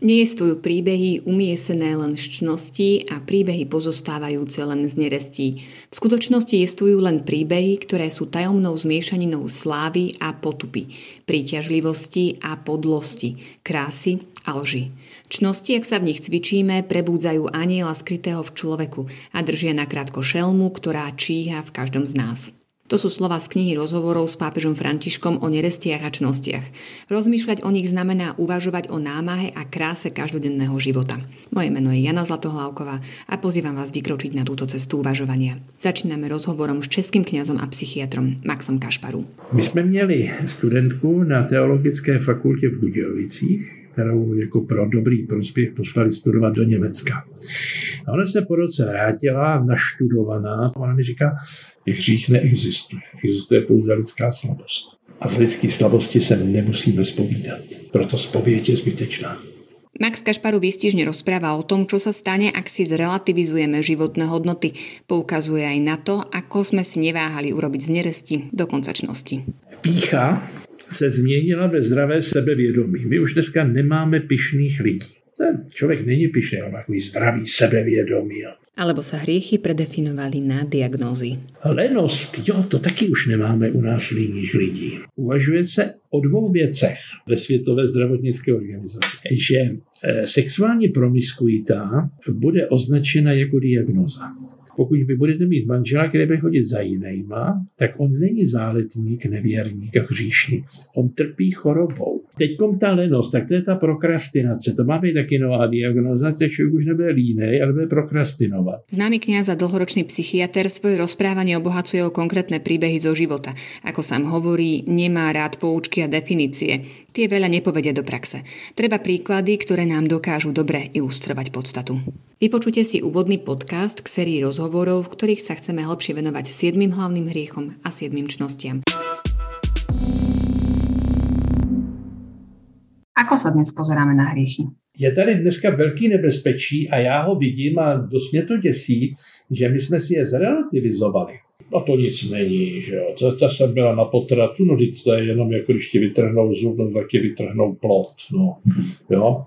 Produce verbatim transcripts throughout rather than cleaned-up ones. Neexistujú príbehy umiesené len z čnosti a príbehy pozostávajúce len z nerestí. V skutočnosti existujú len príbehy, ktoré sú tajomnou zmiešaninou slávy a potupy, príťažlivosti a podlosti, krásy a lži. Čnosti, ak sa v nich cvičíme, prebúdzajú anjela skrytého v človeku a držia nakrátko šelmu, ktorá číha v každom z nás. To sú slova z knihy rozhovorov s pápežom Františkom o nerestiach a čnostiach. Rozmýšľať o nich znamená uvažovať o námahe a kráse každodenného života. Moje meno je Jana Zlatohlávková a pozývam vás vykročiť na túto cestu uvažovania. Začíname rozhovorom s českým kňazom a psychiatrom Maxom Kašparu. My sme měli studentku na teologické fakultě v Budějovicích, kterou jako pro dobrý prospěch poslali studovat do Německa. A ona se po roce vrátila, naštudovaná, a ona mi říká, že hřích neexistuje, existuje pouze lidská slabost. A v lidské slabosti se nemusíme zpovídat, proto zpověď je zbytečná. Max Kašparu výstižne rozpráva o tom, čo sa stane, ak si zrelativizujeme životné hodnoty. Poukazuje aj na to, ako sme si neváhali urobiť z neresti do koncačnosti. Pícha se změnila ve zdravé sebevědomí. My už dneska nemáme pyšných lidí. Ten člověk není pyšný, on má takový zdravý sebevědomí. Alebo sa hriechy predefinovali na diagnózy. Lenost, jo, to taky už nemáme u nás líných lidí. Uvažuje se o dvou věcech ve Světové zdravotnické organizaci, že sexuální promiskuita bude označena jako diagnóza. Pokud vy budete mít manžela, který bude chodit za jinýma, tak on není záletník, nevěrník a hříšník. On trpí chorobou. Teďkom ta lenost, tak to je ta prokrastinace. To má být taky nová diagnóza, tak člověk už nebude línej, ale bude prokrastinovat. Známy kňaz a dlhoročný psychiater svoje rozprávanie obohacuje o konkrétne príbehy zo života. Ako sám hovorí, nemá rád poučky a definície. Tie veľa nepovedia do praxe. Treba príklady, ktoré nám dokážu dobre ilustrovať podstatu. Vypočujte si úvodný podcast k sérii rozhovorov, v ktorých sa chceme hlbšie venovať siedmym hlavným hriechom a siedmym čnostiam. Ako sa dnes pozeráme na hriechy? Je tady dneska velký nebezpečí a já ho vidím a dost mě to děsí, že my jsme si je zrelativizovali. No to nic není, že jo. Ta, ta jsem byla na potratu, no to je jenom jako když ti vytrhnou zub, no tak ti vytrhnou plot, no. Jo.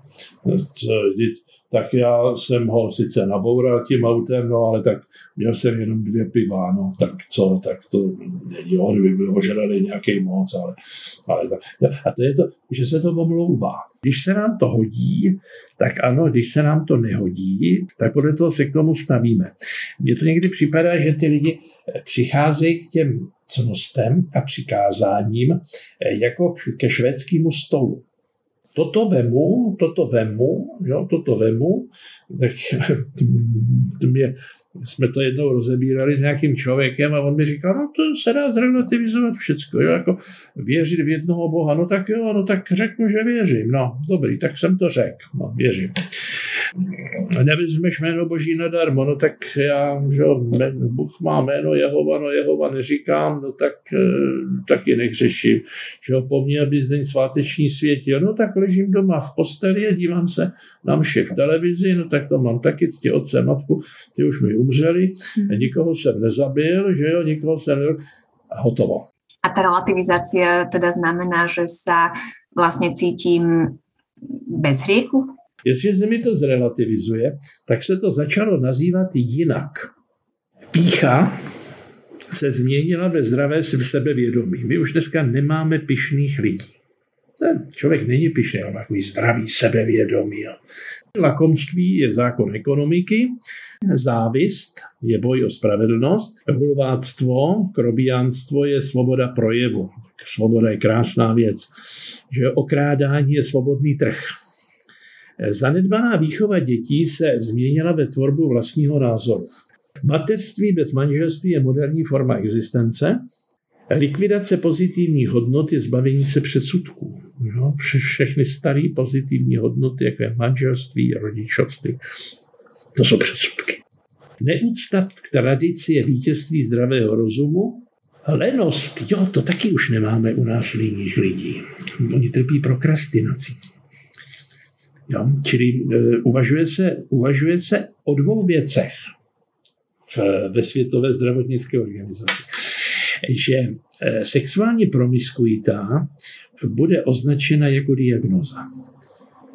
Tak já jsem ho sice naboural tím autem, no ale tak měl jsem jenom dvě piva, no tak co, tak to není, on by byl ožralý nějaký moc, ale, ale tak. A to je to, že se to omlouvá. Když se nám to hodí, tak ano, když se nám to nehodí, tak podle toho se k tomu stavíme. Mně to někdy připadá, že ty lidi přicházejí k těm cnostem a přikázáním jako ke švédskému stolu. Toto vemu, toto vemu, jo, toto vemu, tak mě, jsme to jednou rozebírali s nějakým člověkem a on mi říkal, no to se dá zrelativizovat všecko, jo, jako věřit v jednoho Boha, no tak jo, no tak řeknu, že věřím, no dobrý, tak jsem to řekl, no věřím. Nevezmeš jméno Boží nadarmo, no tak já, že Bůh má jméno Jehova, no Jehova neříkám, no tak taky nehřeším, že po mně bys den sváteční světil, no tak ležím doma v posteli a dívám se na mši v televizi, no tak to mám taky, cti otce, matku, ty už mi umřeli, nikoho jsem nezabil, že jo, nikoho jsem nezabil, a hotovo. A ta relativizácia teda znamená, že sa vlastne cítim bez hriechu? Jestli se mi to zrelativizuje, tak se to začalo nazývat jinak. Pýcha se změnila ve zdravé sebevědomí. My už dneska nemáme pyšných lidí. Ten člověk není pyšný, on má takový zdravý sebevědomí. Lakomství je zákon ekonomiky, závist je boj o spravedlnost, hulváctvo, krobijánstvo je svoboda projevu. Svoboda je krásná věc. Že okrádání je svobodný trh. Zanedbaná výchova dětí se změnila ve tvorbu vlastního názoru. Mateřství bez manželství je moderní forma existence. Likvidace pozitivních hodnot je zbavení se předsudků. No, všechny staré pozitivní hodnoty, jako je manželství, rodičovství, to jsou předsudky. Neúcta k tradici je vítězství zdravého rozumu. Lenost, jo, to taky už nemáme u nás líných lidí. Oni trpí prokrastinací. Jo, čili uh, uvažuje, se, uvažuje se o dvou věcech v, ve Světové zdravotnické organizaci. Že uh, sexuální promiskuita bude označena jako diagnóza.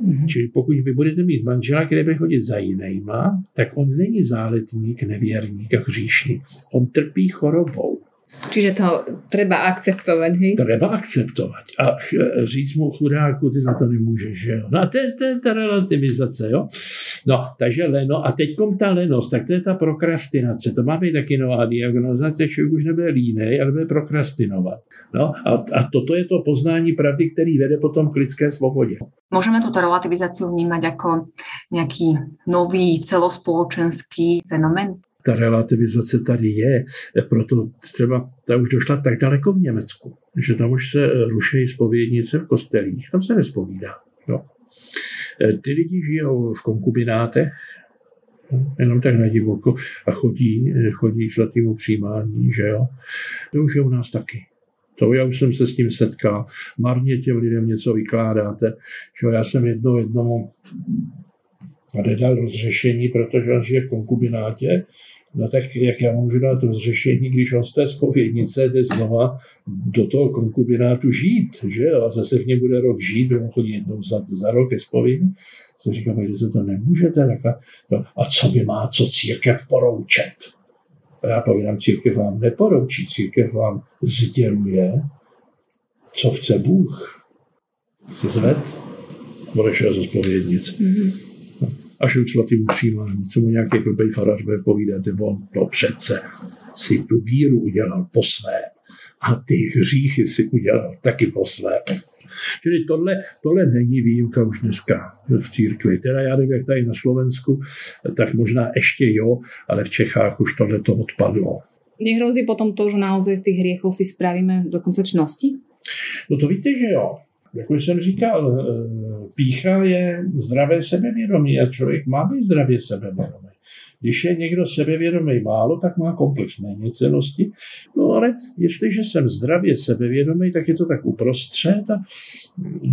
Mm-hmm. Čili pokud vy budete mít manžela, který bude chodit za jinýma, tak on není záletník, nevěrník a hříšník. On trpí chorobou. Čiže to treba akceptovať, hej? Treba akceptovať. A říct mu, chudáku, ty za to nemůžeš, že jo? No a to je ta relativizace, jo? No, takže leno. A teďkom ta lenost, tak to je ta prokrastinace. To má být taky nová diagnóza, tak člověk už nebude línej, ale bude prokrastinovat. No, a, a toto je to poznání pravdy, který vede potom k lidské svobodě. Môžeme túto relativizáciu vnímať ako nejaký nový celospoločenský fenomén? Ta relativizace tady je, proto třeba ta už došla tak daleko v Německu, že tam už se ruší spovědnice v kostelích, tam se nespovídá. No. Ty lidi žijou v konkubinátech, jenom tak na divoko, a chodí, chodí k svatému přijímání, že jo. To už je u nás taky. To já už jsem se s tím setkal. Marně těm lidem něco vykládáte, že já jsem jednou jednomu a nedal rozřešení, protože on žije v konkubinátě, no tak jak já můžu dát rozřešení, když on z té spovědnice jde znova do toho konkubinátu žít, že? A zase v něm bude rok žít, protože on chodí jednou za, za rok ke spovědi. Jsem říkal, že se to nemůžete. Takhle. To, a co by má co církev poroučet? A já povídám, církev vám neporoučí, církev vám sděluje, co chce Bůh. Se zved, budeš ze spovědnice. Mm-hmm. A šel k svatým přijímání, co mu nějaký blbej farář bude povídat, on to přece si tu víru udělal po své a ty hříchy si udělal taky po své. Čili tohle, tohle není výjimka už dneska v církvi. Teda já nevím, jak tady na Slovensku, tak možná ještě jo, ale v Čechách už tohle to odpadlo. Nehrozí potom to, že naozaj z těch hriechov si spravíme dokonce činnosti? No to víte, že jo. Jak už jsem říkal, pýcha je zdravé sebevědomí a člověk má být zdravě sebevědomý. Když je někdo sebevědomý málo, tak má komplex méněcenosti. No ale jestliže jsem zdravě sebevědomý, tak je to tak uprostřed, a,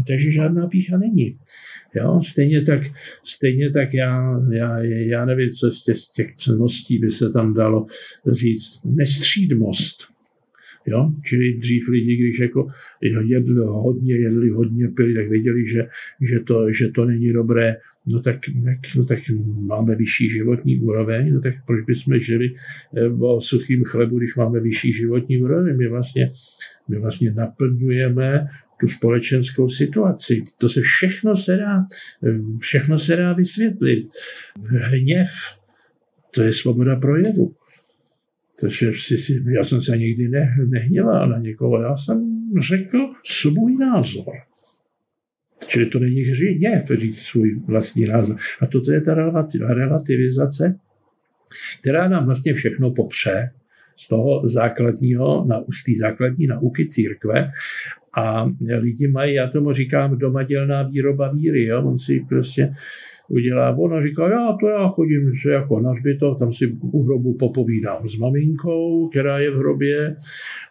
takže žádná pýcha není. Jo? Stejně tak, stejně tak já, já, já nevím, co z těch, z těch cenností by se tam dalo říct, nestřídmost. Jo? Čili dřív lidi, když jako jedli hodně, jedli hodně, pili, tak věděli, že, že, to, že to není dobré, no tak, no tak máme vyšší životní úroveň, no tak proč bychom žili o suchým chlebu, když máme vyšší životní úroveň, my vlastně, my vlastně naplňujeme tu společenskou situaci. To se všechno se dá, všechno se dá vysvětlit. Hněv, to je svoboda projevu. Takže já jsem se nikdy ne, nehněval na někoho, já jsem řekl svůj názor. Čili to není hřiněv říct svůj vlastní názor. A toto je ta relativizace, která nám vlastně všechno popře z toho základního, z té základní nauky církve. A lidi mají, já tomu říkám, domadělná výroba víry. Jo? On si prostě udělá, ona říká, já to já chodím že jako na hřbitov, tam si u hrobu popovídám s maminkou, která je v hrobě,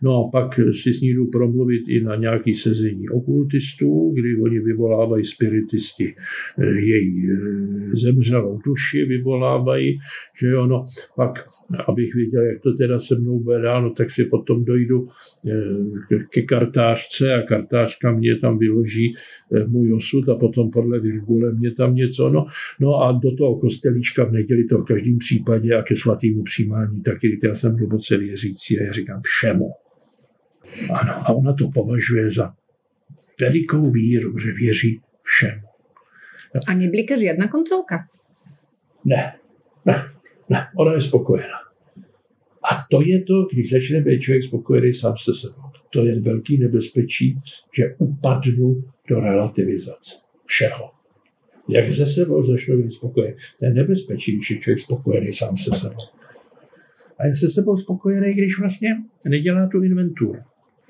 no a pak si s ní jdu promluvit i na nějaký sezení okultistů, kdy oni vyvolávají spiritisti její zemřelou duši, vyvolávají, že jo, no pak, abych viděl, jak to teda se mnou bude dál, no tak si potom dojdu ke kartářce a kartářka mě tam vyloží můj osud a potom podle Virgule mě tam něco, no No a do toho kostelíčka v neděli to v každém případě a ke svatému přijímání taky, já jsem hluboce věřící a já říkám všemu. Ano, a ona to považuje za velikou víru, že věří všemu. No. A neblíká žádná kontrolka? Ne, ne, ne, ona je spokojená. A to je to, když začne být člověk spokojený sám se sebou. To je velký nebezpečí, že upadnu do relativizace všeho. Jak ze sebou začnou být spokojený. To je nebezpečí, když je člověk spokojený sám se sebou. A je se sebou spokojený, když vlastně nedělá tu inventuru.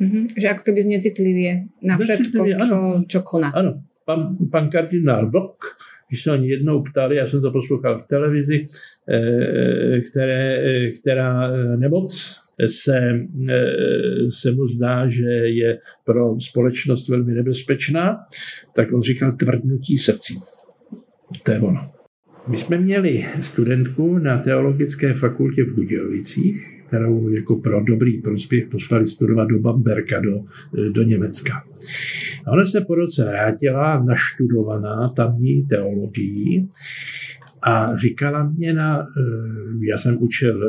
Mm-hmm. Že ako keby znecitlivě na všetko, čo, čo koná. Ano, pan, pan kardinál Bok, když se oni jednou ptali, já jsem to poslouchal v televizi, které, která nemoc se, se mu zdá, že je pro společnost velmi nebezpečná, tak on říkal tvrdnutí srdcí. To je ono. My jsme měli studentku na teologické fakultě v Budějovicích, kterou jako pro dobrý prospěch poslali studovat do Bamberka, do, do Německa. A ona se po roce vrátila, naštudovaná tamní teologií, a říkala mě na, já jsem učil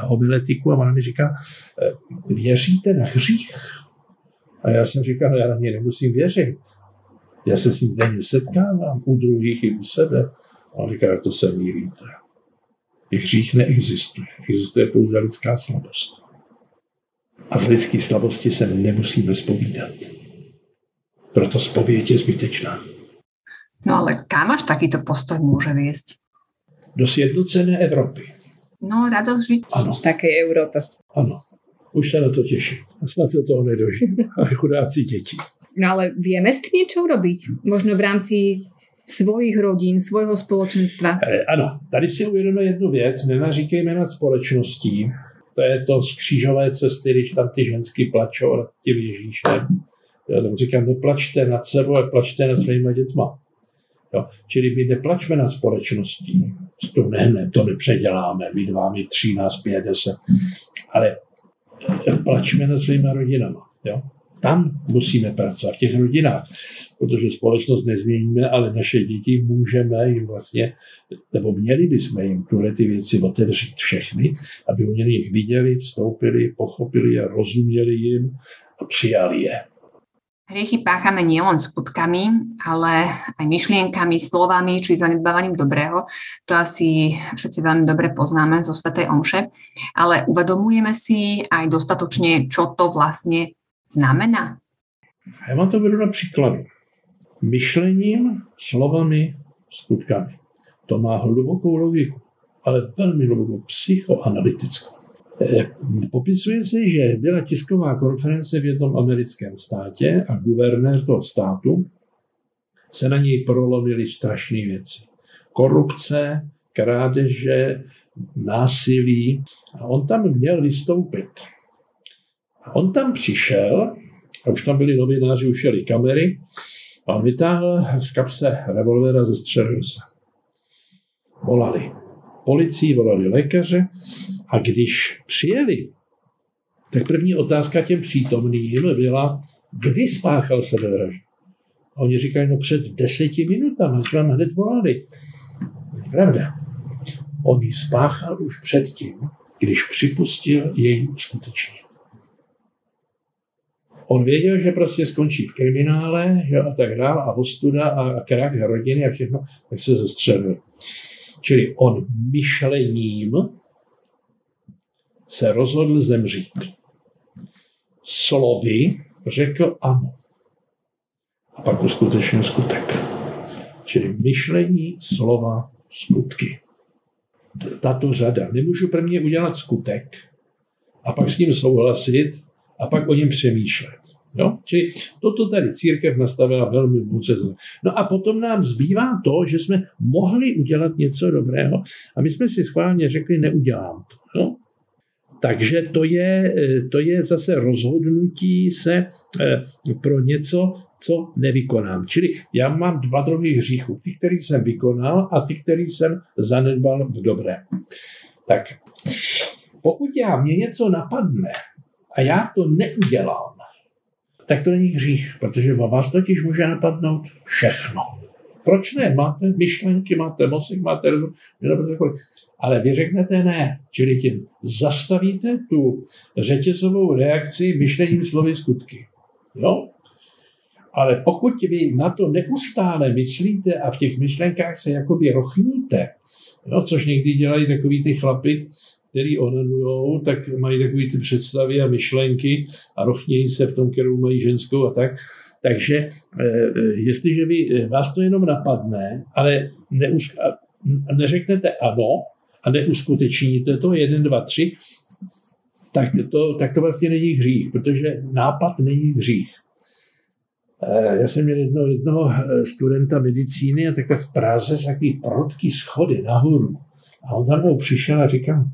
homiletiku, a ona mi říká, věříte na hřích? A já jsem říkal, já na ně nemusím věřit. Já se s ním denně setkávám u druhých i u sebe. A on říká, to se mýlíte. Hřích neexistuje. Existuje pouze lidská slabost. A v lidské slabosti se nemusíme zpovídat. Proto zpověď je zbytečná. No ale kam až takýto postoj môže viesť? Do sjednocené Evropy. No, radosť žiť v takej Európe. Áno, už sa na to teším. A snad sa toho nedožijem. A chudáci deti. No ale vieme s tým niečo urobiť. Možno v rámci svojich rodín, svojho spoločenstva. E, ano, tady si uvědomíme jednu věc. Nenaříkejme nad společností. To je to z křížové cesty, když tam ty ženský plačou nad tím Ježíšem. Já tam říkám, neplačte nad sebou, ale plačte nad svýma dětma. Jo, čili my neplačme nad společností. To ne, to nepředěláme. My dva, my tři, nás pět, deset. Ale plačme nad svýma rodinama. Jo? Tam musíme pracovat, v těch rodinách, protože společnost nezměníme, ale naše děti můžeme jim vlastně, nebo měli bychom jim tuhle ty věci otevřít všechny, aby oni jich viděli, vstoupili, pochopili a rozuměli jim a přijali je. Hriechy páchame nielen skutkami, ale aj myšlienkami, slovami či zanedbávaním dobrého. To asi všetci veľmi dobre poznáme zo svätej omše, ale uvedomujeme si aj dostatočne, čo to vlastne znamená. Ja vám to vedu na príkladu. Myšlením, slovami, skutkami. To má hlubokou logiku, ale veľmi hlubokou psychoanalytickou. Popisuje se, že byla tisková konference v jednom americkém státě a guvernér toho státu se na něj prolomily strašné věci. Korupce, krádeže, násilí. A on tam měl vystoupit. A on tam přišel, a už tam byli novináři, už jeli kamery, a on vytáhl z kapse revolvera, zestřelil se. Volali policii, volali lékaře. A když přijeli, tak první otázka těm přítomným byla, kdy spáchal sebevraždu. A oni říkali, no před deseti minutami, jsme vám hned volali. Pravda. On ji spáchal už předtím, když připustil její skutečně. On věděl, že prostě skončí v kriminále, že a tak dál, a ostuda a krach rodiny a všechno, tak se zastřelil. Čili on myšlením se rozhodl zemřít. Slovy řekl ano. A pak uskutečnil skutek. Čili myšlení, slova, skutky. Tato řada. Nemůžu prvně udělat skutek a pak s ním souhlasit a pak o něm přemýšlet. Jo? Čili toto tady církev nastavila velmi moudře. No a potom nám zbývá to, že jsme mohli udělat něco dobrého a my jsme si schválně řekli, neudělám to. Jo? Takže to je, to je zase rozhodnutí se pro něco, co nevykonám. Čili já mám dva druhy hříchů. Ty, který jsem vykonal, a ty, který jsem zanedbal v dobré. Tak pokud já, mě něco napadne a já to neudělám, tak to není hřích, protože vás totiž může napadnout všechno. Proč ne? Máte myšlenky, máte mozek, máte rozum, ale vy řeknete ne. Čili tím zastavíte tu řetězovou reakci myšlením, slovy, skutky. Jo? Ale pokud vy na to neustále myslíte a v těch myšlenkách se jakoby rochníte, jo, což někdy dělají takový ty chlapy, který onanujou, tak mají takový ty představy a myšlenky a rochnějí se v tom, kterou mají ženskou a tak. Takže jestliže vy, vás to jenom napadne, ale neuská, neřeknete ano a neuskutečníte to, jeden, dva, tři, tak to, tak to vlastně není hřích, protože nápad není hřích. Já jsem měl jedno, jednoho studenta medicíny a takhle v Praze takový prudký schody nahoru. A on tam přišel a říkal,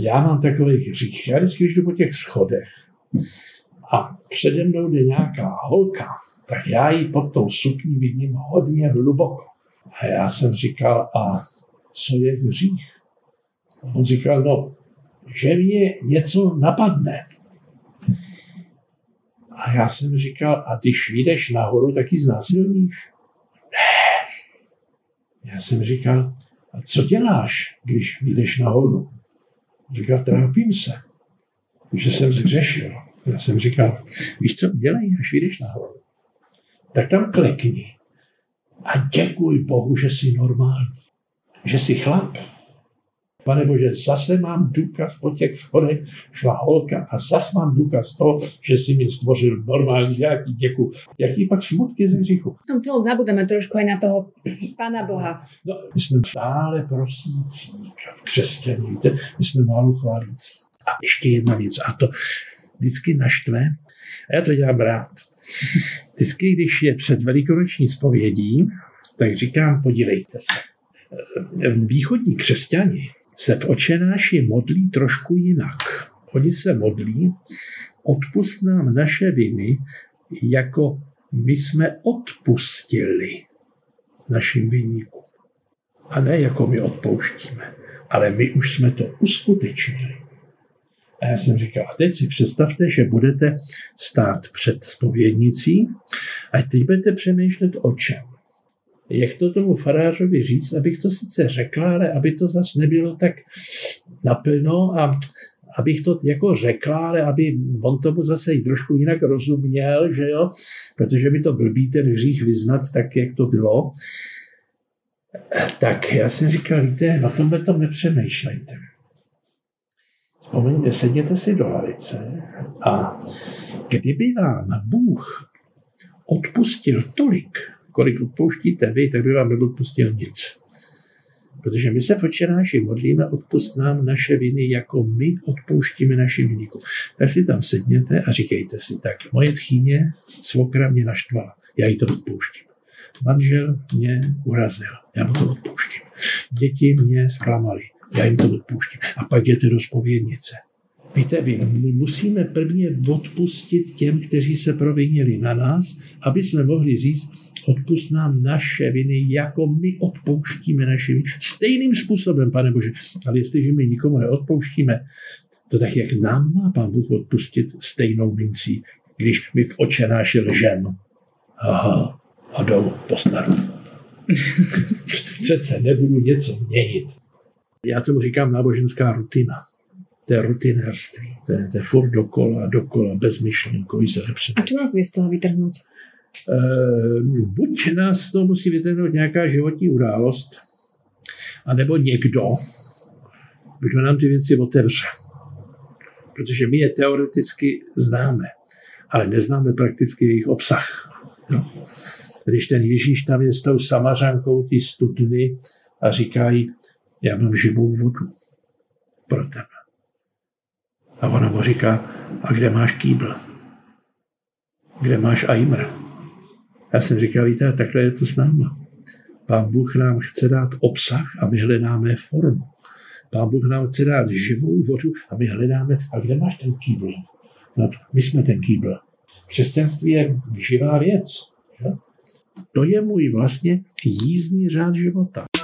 já mám takový hřích. Já vždycky, když jdu po těch schodech a přede mnou jde nějaká holka, tak já ji pod tou sukní vidím hodně hluboko. A já jsem říkal, a co je hřích? A on říkal, no, že mě něco napadne. A já jsem říkal, a když jdeš nahoru, tak ji znásilníš? Ne. Já jsem říkal, a co děláš, když jdeš nahoru? Říkal, trápím se, že jsem zhřešil. Já jsem říkal, víš co, dělej, až jdeš nahoru. Tak tam klekni a děkuj Bohu, že jsi normální, že jsi chlap. Pane Bože, zase mám důkaz po těch schodech, šla holka a zase mám důkaz toho, že si mi stvořil normální nějaký děku. Jaký pak smutky ze hříchu. V tom celom zabudáme trošku aj na toho Pána Boha. No, my jsme stále prosící v křesťaní, víte? My jsme málo chválící. A ještě jedna věc, a to vždycky naštve, a já to dělám rád. Vždycky, když je před velikonoční zpovědí, tak říkám, podívejte se. Východní křesťani se v Očenáši modlí trošku jinak. Oni se modlí, odpusť nám naše viny, jako my jsme odpustili našim viníkům. A ne jako my odpouštíme, ale my už jsme to uskutečnili. A já jsem říkal, a teď si představte, že budete stát před zpovědnicí a teď budete přemýšlet o čem. Jak to tomu farářovi říct, abych to sice řekla, ale aby to zase nebylo tak naplno a abych to jako řekla, ale aby on tomu zase i trošku jinak rozuměl, že jo, protože mi to blbý ten hřích vyznat tak, jak to bylo. Tak já jsem říkal, víte, na tomhle tom nepřemýšlejte. Vzpomeňte, sedněte si do lavice a kdyby vám Bůh odpustil tolik, kolik odpouštíte vy, tak by vám neodpustil nic. Protože my se v Otčenáši modlíme, odpusť nám naše viny, jako my odpouštíme našim viníkům. Tak si tam sedněte a říkejte si tak, moje tchýně, svokra mě naštvala, já jí to odpouštím. Manžel mě urazil, já mu to odpouštím. Děti mě zklamali, já jim to odpouštím. A pak jděte do zpovědnice. Víte, vy, my musíme prvně odpustit těm, kteří se provinili na nás, aby jsme mohli říct, odpusť nám naše viny, jako my odpouštíme naše viny. Stejným způsobem, Pane Bože, ale jestliže my nikomu neodpouštíme, to tak, jak nám má Pán Bůh odpustit stejnou mincí, když my v Očenáši lžeme. Aha, a jdou postaru. Přece nebudu něco měnit. Já tomu říkám náboženská rutina. To je rutinérství, to je, to je furt dokola, dokola, bezmyšlenkový zlepšení. A čo nás vie z toho vytrhnúť? E, buď nás to musí vytrhnout nějaká životní událost, anebo někdo, kdo nám ty věci otevře. Protože my je teoreticky známe, ale neznáme prakticky jejich obsah. No. Když ten Ježíš tam je s tou samařankou ty studny a říká jí, já mám živou vodu pro tebe. A ona mu říká, a kde máš kýbl? Kde máš ajmr? Já jsem říkal, víte, takhle je to s náma. Pán Bůh nám chce dát obsah a my hledáme formu. Pán Bůh nám chce dát živou vodu a my hledáme, a kde máš ten kýbl? My jsme ten kýbl. Křesťanství je živá věc. Že? To je můj vlastně jízdní řád života.